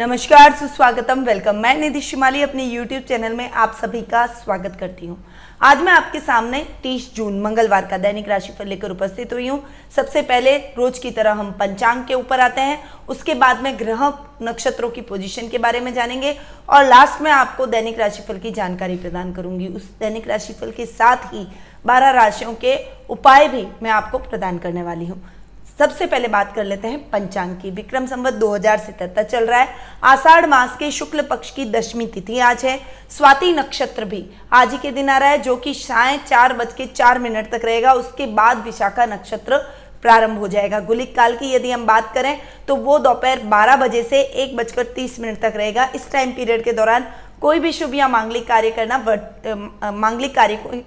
नमस्कार, सुस्वागतम, वेलकम। मैं निधि शिमाली अपने यूट्यूब चैनल में आप सभी का स्वागत करती हूँ। आज मैं आपके सामने 30 जून मंगलवार का दैनिक राशिफल लेकर उपस्थित हुई हूँ। सबसे पहले रोज की तरह हम पंचांग के ऊपर आते हैं, उसके बाद में ग्रह नक्षत्रों की पोजीशन के बारे में जानेंगे और लास्ट में आपको दैनिक राशिफल की जानकारी प्रदान करूंगी। उस दैनिक राशिफल के साथ ही 12 राशियों के उपाय भी मैं आपको प्रदान करने वाली हूँ। सबसे पहले बात कर लेते हैं पंचांग की। विक्रम संवत 2077 चल रहा है। आषाढ़ मास के शुक्ल पक्ष की 10वीं तिथि आज है। स्वाति नक्षत्र भी आज ही के दिन आ रहा है, जो कि साय 4:04 तक रहेगा। उसके बाद विशाखा नक्षत्र प्रारंभ हो जाएगा। गुलिक काल की यदि हम बात करें तो वो दोपहर 12 बजे से 1:30 तक रहेगा। इस टाइम पीरियड के दौरान कोई भी शुभ या मांगलिक कार्य करना, मांगलिक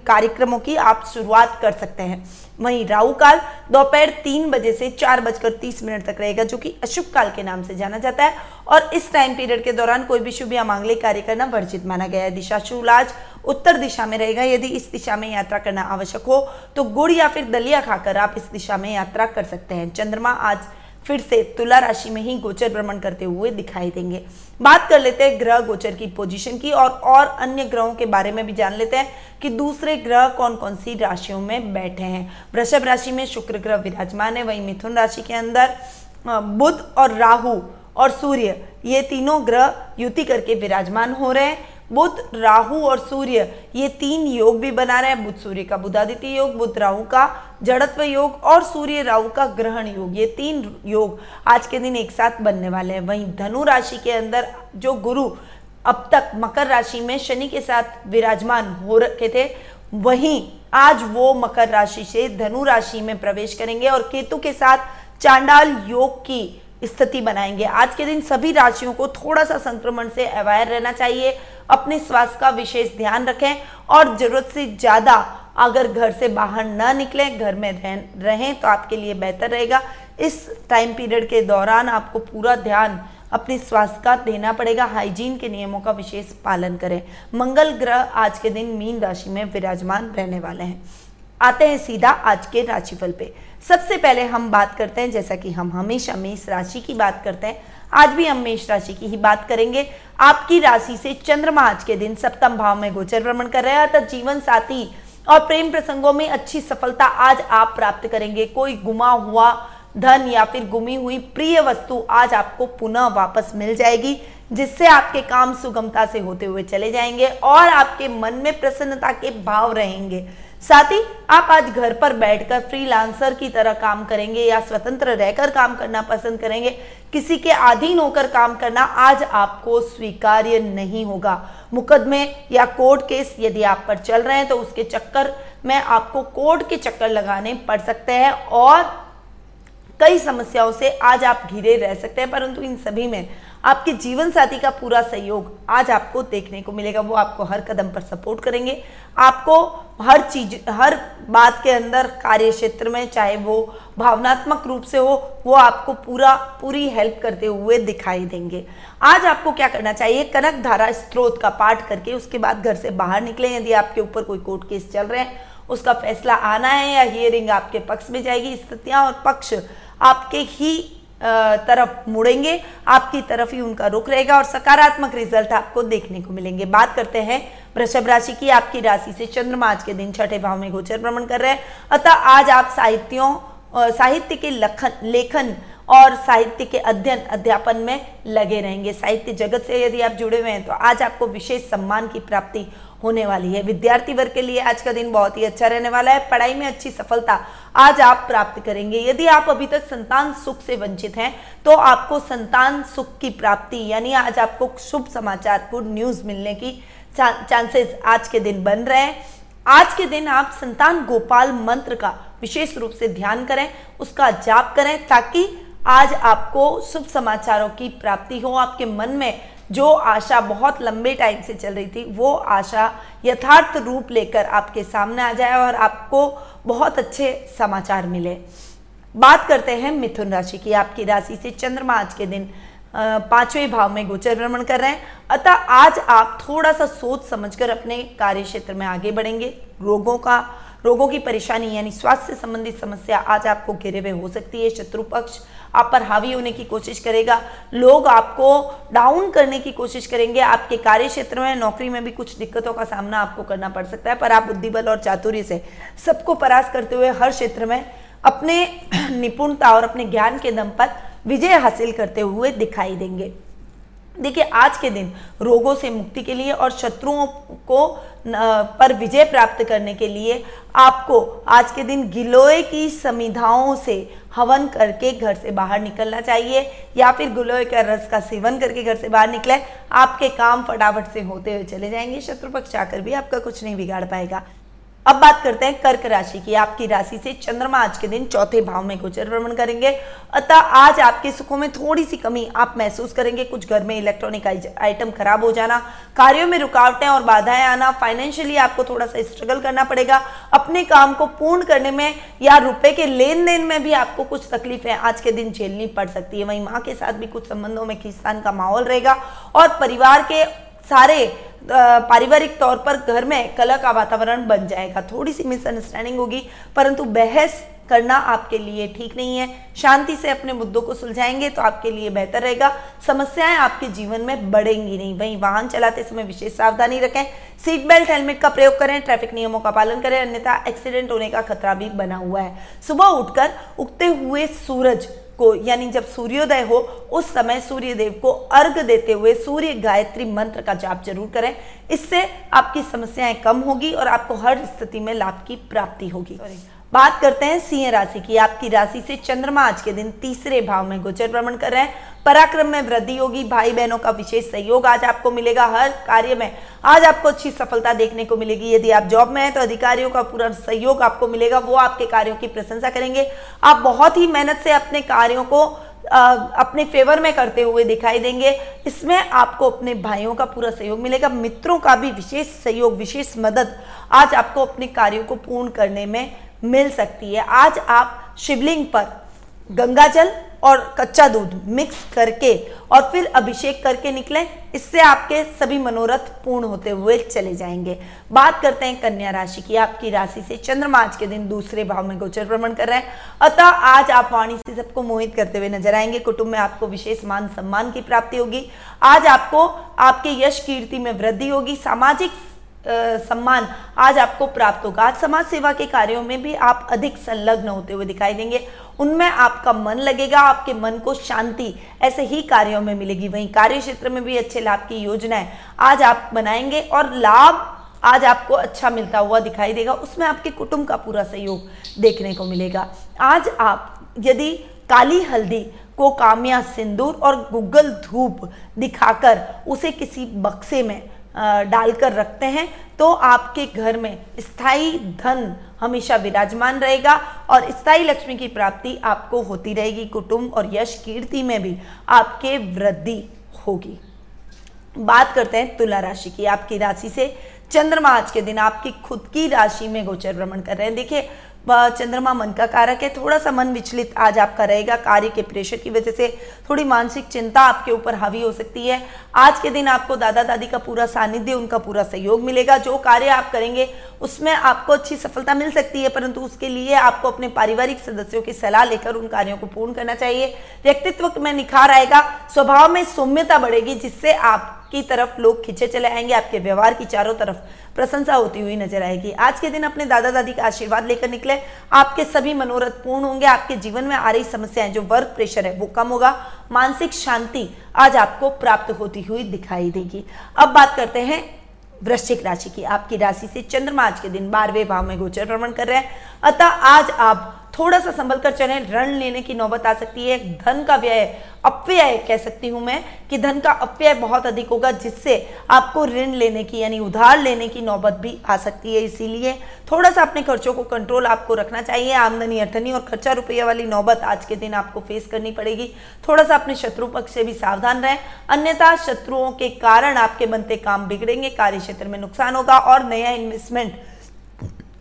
कार्यक्रमों की आप शुरुआत कर सकते हैं। वहीं राहु काल दोपहर 3 बजे से 4:30 तक रहेगा, जो कि अशुभ काल के नाम से जाना जाता है और इस टाइम पीरियड के दौरान कोई भी शुभ या मांगलिक कार्य करना वर्जित माना गया है। दिशा शूल आज उत्तर दिशा में रहेगा। यदि इस दिशा में यात्रा करना आवश्यक हो तो गुड़ या फिर दलिया खाकर आप इस दिशा में यात्रा कर सकते हैं। चंद्रमा आज फिर से तुला राशि में ही गोचर भ्रमण करते हुए दिखाई देंगे। बात कर लेते हैं ग्रह गोचर की पोजीशन की और अन्य ग्रहों के बारे में भी जान लेते हैं कि दूसरे ग्रह कौन कौन सी राशियों में बैठे हैं। वृषभ राशि में शुक्र ग्रह विराजमान है। वहीं मिथुन राशि के अंदर बुध और राहु और सूर्य, ये तीनों ग्रह युति करके विराजमान हो रहे हैं। बुध, राहु और सूर्य ये तीन योग भी बना रहे हैं। बुध सूर्य का बुधादित्य योग, बुध राहु का जड़त्व योग और सूर्य राहु का ग्रहण योग, ये तीन योग आज के दिन एक साथ बनने वाले हैं। वहीं धनु राशि के अंदर जो गुरु अब तक मकर राशि में शनि के साथ विराजमान हो रखे थे, वहीं आज वो मकर राशि से धनु राशि में प्रवेश करेंगे और केतु के साथ चांडाल योग की स्थिति बनाएंगे। आज के दिन सभी राशियों को थोड़ा सा संक्रमण से अवेयर रहना चाहिए। अपने स्वास्थ्य का विशेष ध्यान रखें और जरूरत से ज़्यादा अगर घर से बाहर ना निकलें, घर में रहें तो आपके लिए बेहतर रहेगा। इस टाइम पीरियड के दौरान आपको पूरा ध्यान अपने स्वास्थ्य का देना पड़ेगा। हाइजीन के नियमों का विशेष पालन करें। मंगल ग्रह आज के दिन मीन राशि में विराजमान रहने वाले हैं। आते हैं सीधा आज के राशिफल पे। सबसे पहले हम बात करते हैं, जैसा कि हम हमेशा मेष राशि की बात करते हैं, आज भी हम मेष राशि की ही बात करेंगे। आपकी राशि से चंद्रमा आज के दिन सप्तम भाव में गोचर भ्रमण कर रहा है, अतः जीवन साथी और प्रेम प्रसंगों में अच्छी सफलता आज आप प्राप्त करेंगे। कोई गुमा हुआ धन या फिर गुमी हुई प्रिय वस्तु आज आपको पुनः वापस मिल जाएगी, जिससे आपके काम सुगमता से होते हुए चले जाएंगे और आपके मन में प्रसन्नता के भाव रहेंगे। साथ ही आप आज घर पर बैठकर फ्रीलांसर की तरह काम करेंगे या स्वतंत्र रहकर काम करना पसंद करेंगे। किसी के अधीन होकर काम करना आज आपको स्वीकार्य नहीं होगा। मुकदमे या कोर्ट केस यदि आप पर चल रहे हैं तो उसके चक्कर में आपको कोर्ट के चक्कर लगाने पड़ सकते हैं और कई समस्याओं से आज आप घिरे रह सकते हैं, परंतु इन सभी में आपके जीवन साथी का पूरा सहयोग आज आपको देखने को मिलेगा। वो आपको हर कदम पर सपोर्ट करेंगे। आपको हर बात के अंदर कार्य क्षेत्र में, चाहे वो भावनात्मक रूप से हो, वो आपको पूरी हेल्प करते हुए दिखाई देंगे। आज आपको क्या करना चाहिए? कनक धारा स्त्रोत का पाठ करके उसके बाद घर से बाहर निकलें। यदि आपके ऊपर कोई कोर्ट केस चल रहे हैं उसका फैसला आना है या हियरिंग आपके पक्ष में जाएगी, स्थितियां और पक्ष आपके ही तरफ मुड़ेंगे, आपकी तरफ ही उनका रुख रहेगा और सकारात्मक रिजल्ट आपको देखने को मिलेंगे। बात करते हैं वृषभ राशि की। आपकी राशि से चंद्रमा आज के दिन 6ठे भाव में गोचर भ्रमण कर रहे हैं, अतः आज आप साहित्य के लेखन और साहित्य के अध्यापन में लगे रहेंगे। साहित्य जगत से यदि आप जुड़े हुए हैं तो आज आपको विशेष सम्मान की प्राप्ति होने वाली है। विद्यार्थी वर्ग के लिए आज का दिन बहुत ही अच्छा रहने वाला है। पढ़ाई में अच्छी सफलता आज आप प्राप्त करेंगे। यदि आप अभी तक संतान सुख से वंचित हैं तो आपको संतान सुख की प्राप्ति, यानी आज आपको शुभ समाचार, गुड न्यूज़ मिलने की चांसेस आज के दिन बन रहे हैं। आज के दिन आप संतान गोपाल मंत्र का विशेष रूप से ध्यान करें, उसका जाप करें ताकि आज आपको शुभ समाचारों की प्राप्ति हो। आपके मन में जो आशा बहुत लंबे टाइम से चल रही थी वो आशा यथार्थ रूप लेकर आपके सामने आ जाए और आपको बहुत अच्छे समाचार मिले। बात करते हैं मिथुन राशि की। आपकी राशि से चंद्रमा आज के दिन 5वें भाव में गोचर भ्रमण कर रहे हैं, अतः आज आप थोड़ा सा सोच समझकर अपने कार्य क्षेत्र में आगे बढ़ेंगे। रोगों का रोगों की परेशानी यानी स्वास्थ्य से संबंधित समस्या आज आपको घेरे में हो सकती है। शत्रु पक्ष आप पर हावी होने की कोशिश करेगा, लोग आपको डाउन करने की कोशिश करेंगे। आपके कार्य क्षेत्र में, नौकरी में भी कुछ दिक्कतों का सामना आपको करना पड़ सकता है, पर आप बुद्धिबल और चातुर्य से सबको परास्त करते हुए हर क्षेत्र में अपने निपुणता और अपने ज्ञान के दम पर विजय हासिल करते हुए दिखाई देंगे। देखिए, आज के दिन रोगों से मुक्ति के लिए और शत्रुओं को पर विजय प्राप्त करने के लिए आपको आज के दिन गिलोय की समिधाओं से हवन करके घर से बाहर निकलना चाहिए, या फिर गिलोय का रस का सेवन करके घर से बाहर निकले। आपके काम फटाफट से होते हुए चले जाएंगे, शत्रु पक्ष आकर भी आपका कुछ नहीं बिगाड़ पाएगा। अब बात करते हैं कर्क राशि की। आपकी राशि से चंद्रमा आज के दिन चौथे भाव में गोचर भ्रमण करेंगे, अतः आज आपके सुखों में थोड़ी सी कमी आप महसूस करेंगे। कुछ घर में इलेक्ट्रॉनिक आइटम खराब हो जाना, कार्यों में रुकावटें और बाधाएं आना, फाइनेंशियली आपको थोड़ा सा स्ट्रगल करना पड़ेगा। अपने काम को पूर्ण करने में या रुपए के लेन देन में भी आपको कुछ तकलीफें आज के दिन झेलनी पड़ सकती है। वहीं माँ के साथ भी कुछ संबंधों में खींचतान का माहौल रहेगा और परिवार के सारे पारिवारिक तौर पर घर में कलह का वातावरण बन जाएगा। थोड़ी सी मिसअंडरस्टैंडिंग होगी, परंतु बहस करना आपके लिए ठीक नहीं है। शांति से अपने मुद्दों को सुलझाएंगे तो आपके लिए बेहतर रहेगा, समस्याएं आपके जीवन में बढ़ेंगी नहीं। वहीं वाहन चलाते समय विशेष सावधानी रखें, सीट बेल्ट, हेलमेट का प्रयोग करें, ट्रैफिक नियमों का पालन करें, अन्यथा एक्सीडेंट होने का खतरा भी बना हुआ है। सुबह उठकर उगते हुए सूरज को, यानी जब सूर्योदय हो उस समय सूर्य देव को अर्घ्य देते हुए सूर्य गायत्री मंत्र का जाप जरूर करें। इससे आपकी समस्याएं कम होगी और आपको हर स्थिति में लाभ की प्राप्ति होगी। बात करते हैं सिंह राशि की। आपकी राशि से चंद्रमा आज के दिन तीसरे भाव में गोचर भ्रमण कर रहे हैं। पराक्रम में वृद्धि होगी, भाई बहनों का विशेष सहयोग आज आपको मिलेगा। हर कार्य में आज आपको अच्छी सफलता देखने को मिलेगी। यदि आप जॉब में हैं तो अधिकारियों का पूरा सहयोग आपको मिलेगा, वो आपके कार्यों की प्रशंसा करेंगे। आप बहुत ही मेहनत से अपने कार्यों को अपने फेवर में करते हुए दिखाई देंगे। इसमें आपको अपने भाइयों का पूरा सहयोग मिलेगा, मित्रों का भी विशेष सहयोग, विशेष मदद आज आपको अपने कार्यों को पूर्ण करने में मिल सकती है। आज आप शिवलिंग पर गंगाजल और कच्चा दूध मिक्स करके और फिर अभिषेक करके निकलें, इससे आपके सभी मनोरथ पूर्ण होते हुए चले जाएंगे। बात करते हैं कन्या राशि की। आपकी राशि से चंद्रमा आज के दिन दूसरे भाव में गोचर भ्रमण कर रहे हैं, अतः आज आप वाणी से सबको मोहित करते हुए नजर आएंगे। कुटुंब में आपको विशेष मान सम्मान की प्राप्ति होगी। आज आपको आपके यश कीर्ति में वृद्धि होगी, सामाजिक सम्मान आज आपको प्राप्त होगा। आज समाज सेवा के कार्यों में भी आप अधिक संलग्न होते हुए दिखाई देंगे, उनमें आपका मन लगेगा, आपके मन को शांति ऐसे ही कार्यों में मिलेगी। वहीं कार्य क्षेत्र में भी अच्छे लाभ की योजनाएं आज आप बनाएंगे और लाभ आज आपको अच्छा मिलता हुआ दिखाई देगा। उसमें आपके कुटुंब का पूरा सहयोग देखने को मिलेगा। आज आप यदि काली हल्दी को काम्या सिंदूर और गुग्गल धूप दिखाकर उसे किसी बक्से में डालकर रखते हैं तो आपके घर में स्थायी धन हमेशा विराजमान रहेगा और स्थायी लक्ष्मी की प्राप्ति आपको होती रहेगी। कुटुंब और यश कीर्ति में भी आपके वृद्धि होगी। बात करते हैं तुला राशि की। आपकी राशि से चंद्रमा आज के दिन आपकी खुद की राशि में गोचर भ्रमण कर रहे हैं। देखिए, चंद्रमा मन का कारक है, थोड़ा सा मन विचलित आज आपका रहेगा। कार्य के प्रेशर की वजह से थोड़ी मानसिक चिंता आपके ऊपर हावी हो सकती है। आज के दिन आपको दादा दादी का पूरा सानिध्य, उनका पूरा सहयोग मिलेगा। जो कार्य आप करेंगे उसमें आपको अच्छी सफलता मिल सकती है, परंतु उसके लिए आपको अपने पारिवारिक सदस्यों की सलाह लेकर उन कार्यों को पूर्ण करना चाहिए। व्यक्तित्व में निखार आएगा, स्वभाव में सौम्यता बढ़ेगी, जिससे आप की तरफ लोग खींचे चले आएंगे। आपके व्यवहार की चारों तरफ प्रशंसा होती हुई नजर आएगी। आज के दिन अपने दादा दादी का आशीर्वाद लेकर निकले, आपके सभी मनोरथ पूर्ण होंगे। आपके जीवन में आ रही समस्याएं, जो वर्क प्रेशर है, वो कम होगा। मानसिक शांति आज आपको प्राप्त होती हुई दिखाई देगी। अब बात करते हैं वृश्चिक राशि की। आपकी राशि से चंद्रमा आज के दिन 12वें भाव में गोचर भ्रमण कर रहे हैं, अतः आज आप थोड़ा सा संभल कर चले, ऋण लेने की नौबत आ सकती है। धन का व्यय, अपव्यय कह सकती हूँ मैं, कि धन का अपव्यय बहुत अधिक होगा, जिससे आपको ऋण लेने की यानी उधार लेने की नौबत भी आ सकती है। इसीलिए थोड़ा सा अपने खर्चों को कंट्रोल आपको रखना चाहिए। आमदनी अर्थनी और खर्चा रुपया वाली नौबत आज के दिन आपको फेस करनी पड़ेगी। थोड़ा सा अपने शत्रु पक्ष से भी सावधान रहें, अन्यथा शत्रुओं के कारण आपके बनते काम बिगड़ेंगे, कार्य क्षेत्र में नुकसान होगा और नया इन्वेस्टमेंट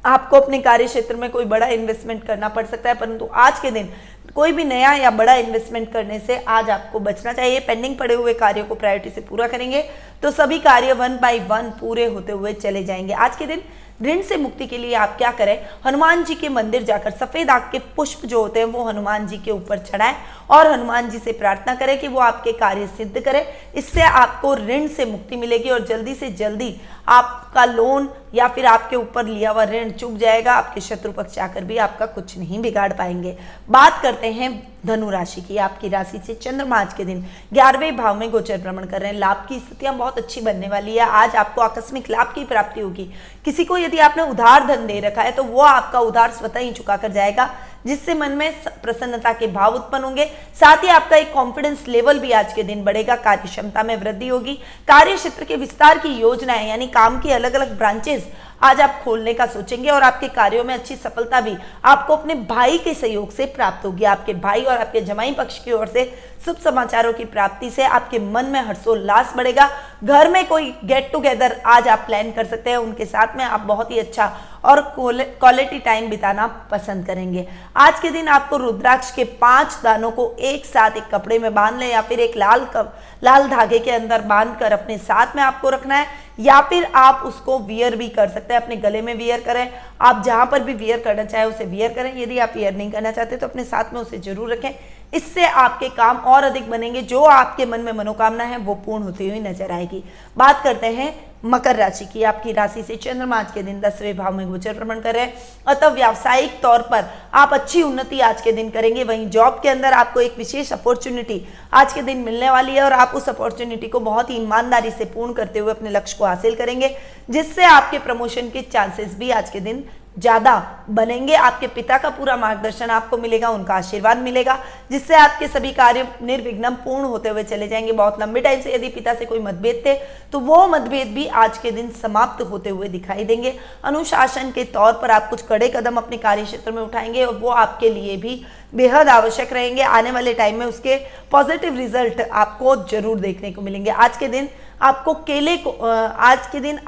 आपको अपने कार्य क्षेत्र में कोई बड़ा इन्वेस्टमेंट करना पड़ सकता है, परंतु आज के दिन कोई भी नया या बड़ा इन्वेस्टमेंट करने से आज आपको बचना चाहिए। पेंडिंग पड़े हुए कार्यों को प्रायोरिटी से पूरा करेंगे तो सभी कार्य 1 by 1 पूरे होते हुए चले जाएंगे। आज के दिन ऋण से मुक्ति के लिए आप क्या करें, हनुमान जी के मंदिर जाकर सफेद आग के पुष्प जो होते हैं वो हनुमान जी के ऊपर चढ़ाएं और हनुमान जी से प्रार्थना करें कि वो आपके कार्य सिद्ध करें। इससे आपको ऋण से मुक्ति मिलेगी और जल्दी से जल्दी आपका लोन या फिर आपके ऊपर लिया हुआ ऋण चुक जाएगा। आपके शत्रु पक्ष आकर भी आपका कुछ नहीं बिगाड़ पाएंगे। बात करते हैं धनु राशि की। आपकी राशि से चंद्रमा आज के दिन 11वें भाव में गोचर भ्रमण कर रहे हैं। लाभ की स्थितियां बहुत अच्छी बनने वाली है। आज आपको आकस्मिक लाभ की प्राप्ति होगी। किसी को यदि आपने उधार धन दे रखा है तो वो आपका उधार स्वतः ही चुका कर जाएगा, जिससे मन में प्रसन्नता के भाव उत्पन्न होंगे। साथ ही आपका एक कॉन्फिडेंस लेवल भी आज के दिन बढ़ेगा। कार्य क्षमता में वृद्धि होगी। कार्य क्षेत्र के विस्तार की योजना है, यानी काम की अलग अलग ब्रांचेस आज आप खोलने का सोचेंगे और आपके कार्यों में अच्छी सफलता भी आपको अपने भाई के सहयोग से प्राप्त होगी। आपके भाई और आपके जमाई पक्ष की ओर से शुभ समाचारों की प्राप्ति से आपके मन में हर्षोल्लास बढ़ेगा। घर में कोई गेट टुगेदर आज आप प्लान कर सकते हैं, उनके साथ में आप बहुत ही अच्छा और क्वालिटी टाइम बिताना पसंद करेंगे। आज के दिन आपको रुद्राक्ष के 5 दानों को एक साथ एक कपड़े में बांध लें या फिर एक लाल धागे के अंदर बांध कर अपने साथ में आपको रखना है, या फिर आप उसको वियर भी कर सकते हैं। अपने गले में वियर करें, आप जहां पर भी वियर करना चाहे उसे वियर करें। यदि आप वियर नहीं करना चाहते तो अपने साथ में उसे जरूर रखें। इससे आपके काम और अधिक बनेंगे। जो आपके मन में मनोकामना है वो पूर्ण होती हुई नजर आएगी। बात करते हैं मकर राशि की। आपकी राशि से चंद्रमा आज के दिन 10वें भाव में गोचर भ्रमण कर रहे हैं, अतः व्यावसायिक तौर पर आप अच्छी उन्नति आज के दिन करेंगे। वहीं जॉब के अंदर आपको एक विशेष अपॉर्चुनिटी आज के दिन मिलने वाली है और आप उस अपॉर्चुनिटी को बहुत ही ईमानदारी से पूर्ण करते हुए अपने लक्ष्य को हासिल करेंगे, जिससे आपके प्रमोशन के चांसेस भी आज के दिन ज्यादा बनेंगे। आपके पिता का पूरा मार्गदर्शन आपको मिलेगा, उनका आशीर्वाद मिलेगा, जिससे आपके सभी कार्य निर्विघ्न पूर्ण होते हुए चले जाएंगे। बहुत लंबे टाइम से यदि पिता से कोई मतभेद थे तो वो मतभेद भी आज के दिन समाप्त होते हुए दिखाई देंगे। अनुशासन के तौर पर आप कुछ कड़े कदम अपने कार्य क्षेत्र में उठाएंगे और वो आपके लिए भी बेहद आवश्यक रहेंगे। आने वाले टाइम में उसके पॉजिटिव रिजल्ट आपको जरूर देखने को मिलेंगे। आज के दिन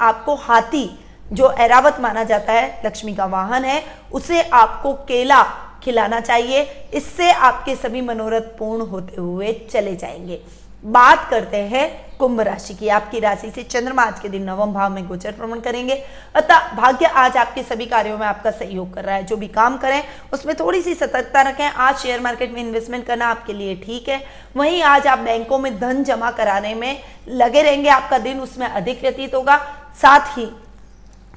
आपको हाथी, जो ऐरावत माना जाता है, लक्ष्मी का वाहन है, उसे आपको केला खिलाना चाहिए। इससे आपके सभी मनोरथ पूर्ण होते हुए चले जाएंगे। बात करते हैं कुंभ राशि की। आपकी राशि से चंद्रमा आज के दिन 9वें भाव में गोचर भ्रमण करेंगे, अतः भाग्य आज आपके सभी कार्यों में आपका सहयोग कर रहा है। जो भी काम करें उसमें थोड़ी सी सतर्कता रखें। आज शेयर मार्केट में इन्वेस्टमेंट करना आपके लिए ठीक है। वहीं आज आप बैंकों में धन जमा कराने में लगे रहेंगे। आपका दिन उसमें अधिक व्यतीत होगा। साथ ही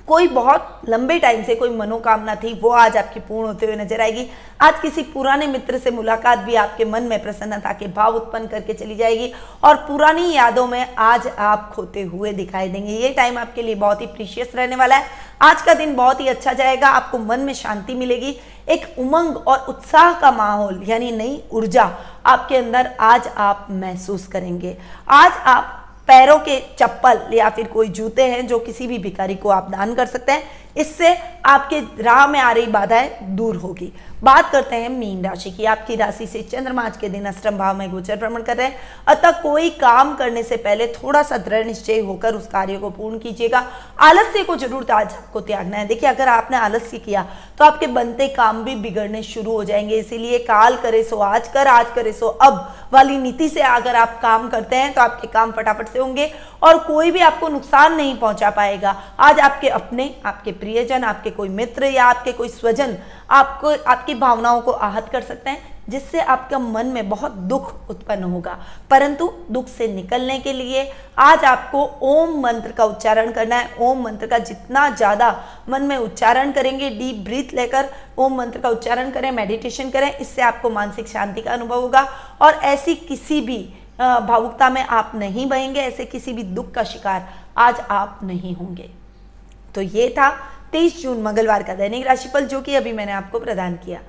कोई बहुत लंबे टाइम से कोई मनोकामना थी वो आज आपकी पूर्ण होते हुए नजर आएगी। आज किसी पुराने मित्र से मुलाकात भी आपके मन में प्रसन्नता के भाव उत्पन्न करके चली जाएगी और पुरानी यादों में आज आप खोते हुए दिखाई देंगे। ये टाइम आपके लिए बहुत ही प्रीशियस रहने वाला है। आज का दिन बहुत ही अच्छा जाएगा। आपको मन में शांति मिलेगी। एक उमंग और उत्साह का माहौल, यानी नई ऊर्जा आपके अंदर आज आप महसूस करेंगे। आज आप पैरों के चप्पल या फिर कोई जूते हैं जो किसी भी भिखारी को आप दान कर सकते हैं। इससे आपके राह में आ रही बाधाएं दूर होगी। बात करते हैं मीन राशि की। आपकी राशि से चंद्रमा आज के दिन अष्टम भाव में गोचर भ्रमण कर रहे हैं, अतः कोई काम करने से पहले थोड़ा सा दृढ़ निश्चय होकर उस कार्य को पूर्ण कीजिएगा। आलस्य को जरूर आज आपको त्यागना है। देखिए, अगर आपने आलस्य किया तो आपके बनते काम भी बिगड़ने शुरू हो जाएंगे। इसीलिए काल करे सो आज कर, आज करे सो अब वाली नीति से अगर आप काम करते हैं तो आपके काम फटाफट से होंगे और कोई भी आपको नुकसान नहीं पहुंचा पाएगा। आज आपके अपने, आपके प्रियजन, आपके कोई मित्र या आपके कोई स्वजन आपको, आपकी भावनाओं को आहत कर सकते हैं, जिससे आपका मन में बहुत दुख उत्पन्न होगा। परंतु दुख से निकलने के लिए आज आपको ओम मंत्र का उच्चारण करना है। ओम मंत्र का जितना ज़्यादा मन में उच्चारण करेंगे, डीप ब्रीथ लेकर ओम मंत्र का उच्चारण करें, मेडिटेशन करें। इससे आपको मानसिक शांति का अनुभव होगा और ऐसी किसी भी भावुकता में आप नहीं बहेंगे। ऐसे किसी भी दुख का शिकार आज आप नहीं होंगे। तो ये था 23 जून मंगलवार का दैनिक राशिफल, जो कि अभी मैंने आपको प्रदान किया।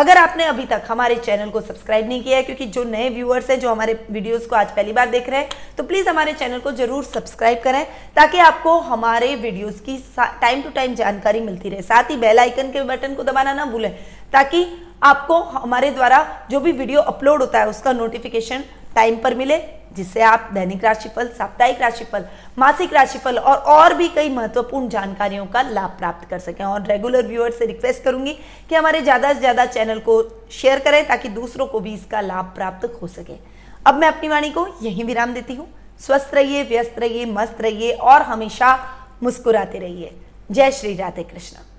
अगर आपने अभी तक हमारे चैनल को सब्सक्राइब नहीं किया है, क्योंकि जो नए व्यूअर्स हैं जो हमारे वीडियोस को आज पहली बार देख रहे हैं, तो प्लीज़ हमारे चैनल को जरूर सब्सक्राइब करें ताकि आपको हमारे वीडियोस की टाइम टू टाइम जानकारी मिलती रहे। साथ ही बेल आइकन के बटन को दबाना ना भूलें ताकि आपको हमारे द्वारा जो भी वीडियो अपलोड होता है उसका नोटिफिकेशन टाइम पर मिले, जिससे आप दैनिक राशिफल, साप्ताहिक राशिफल, मासिक राशिफल और भी कई महत्वपूर्ण जानकारियों का लाभ प्राप्त कर सकें। और रेगुलर व्यूअर्स से रिक्वेस्ट करूंगी कि हमारे ज़्यादा से ज़्यादा चैनल को शेयर करें ताकि दूसरों को भी इसका लाभ प्राप्त हो सके। अब मैं अपनी वाणी को यहीं विराम देती हूँ। स्वस्थ रहिए, व्यस्त रहिए, मस्त रहिए और हमेशा मुस्कुराते रहिए। जय श्री राधे कृष्ण।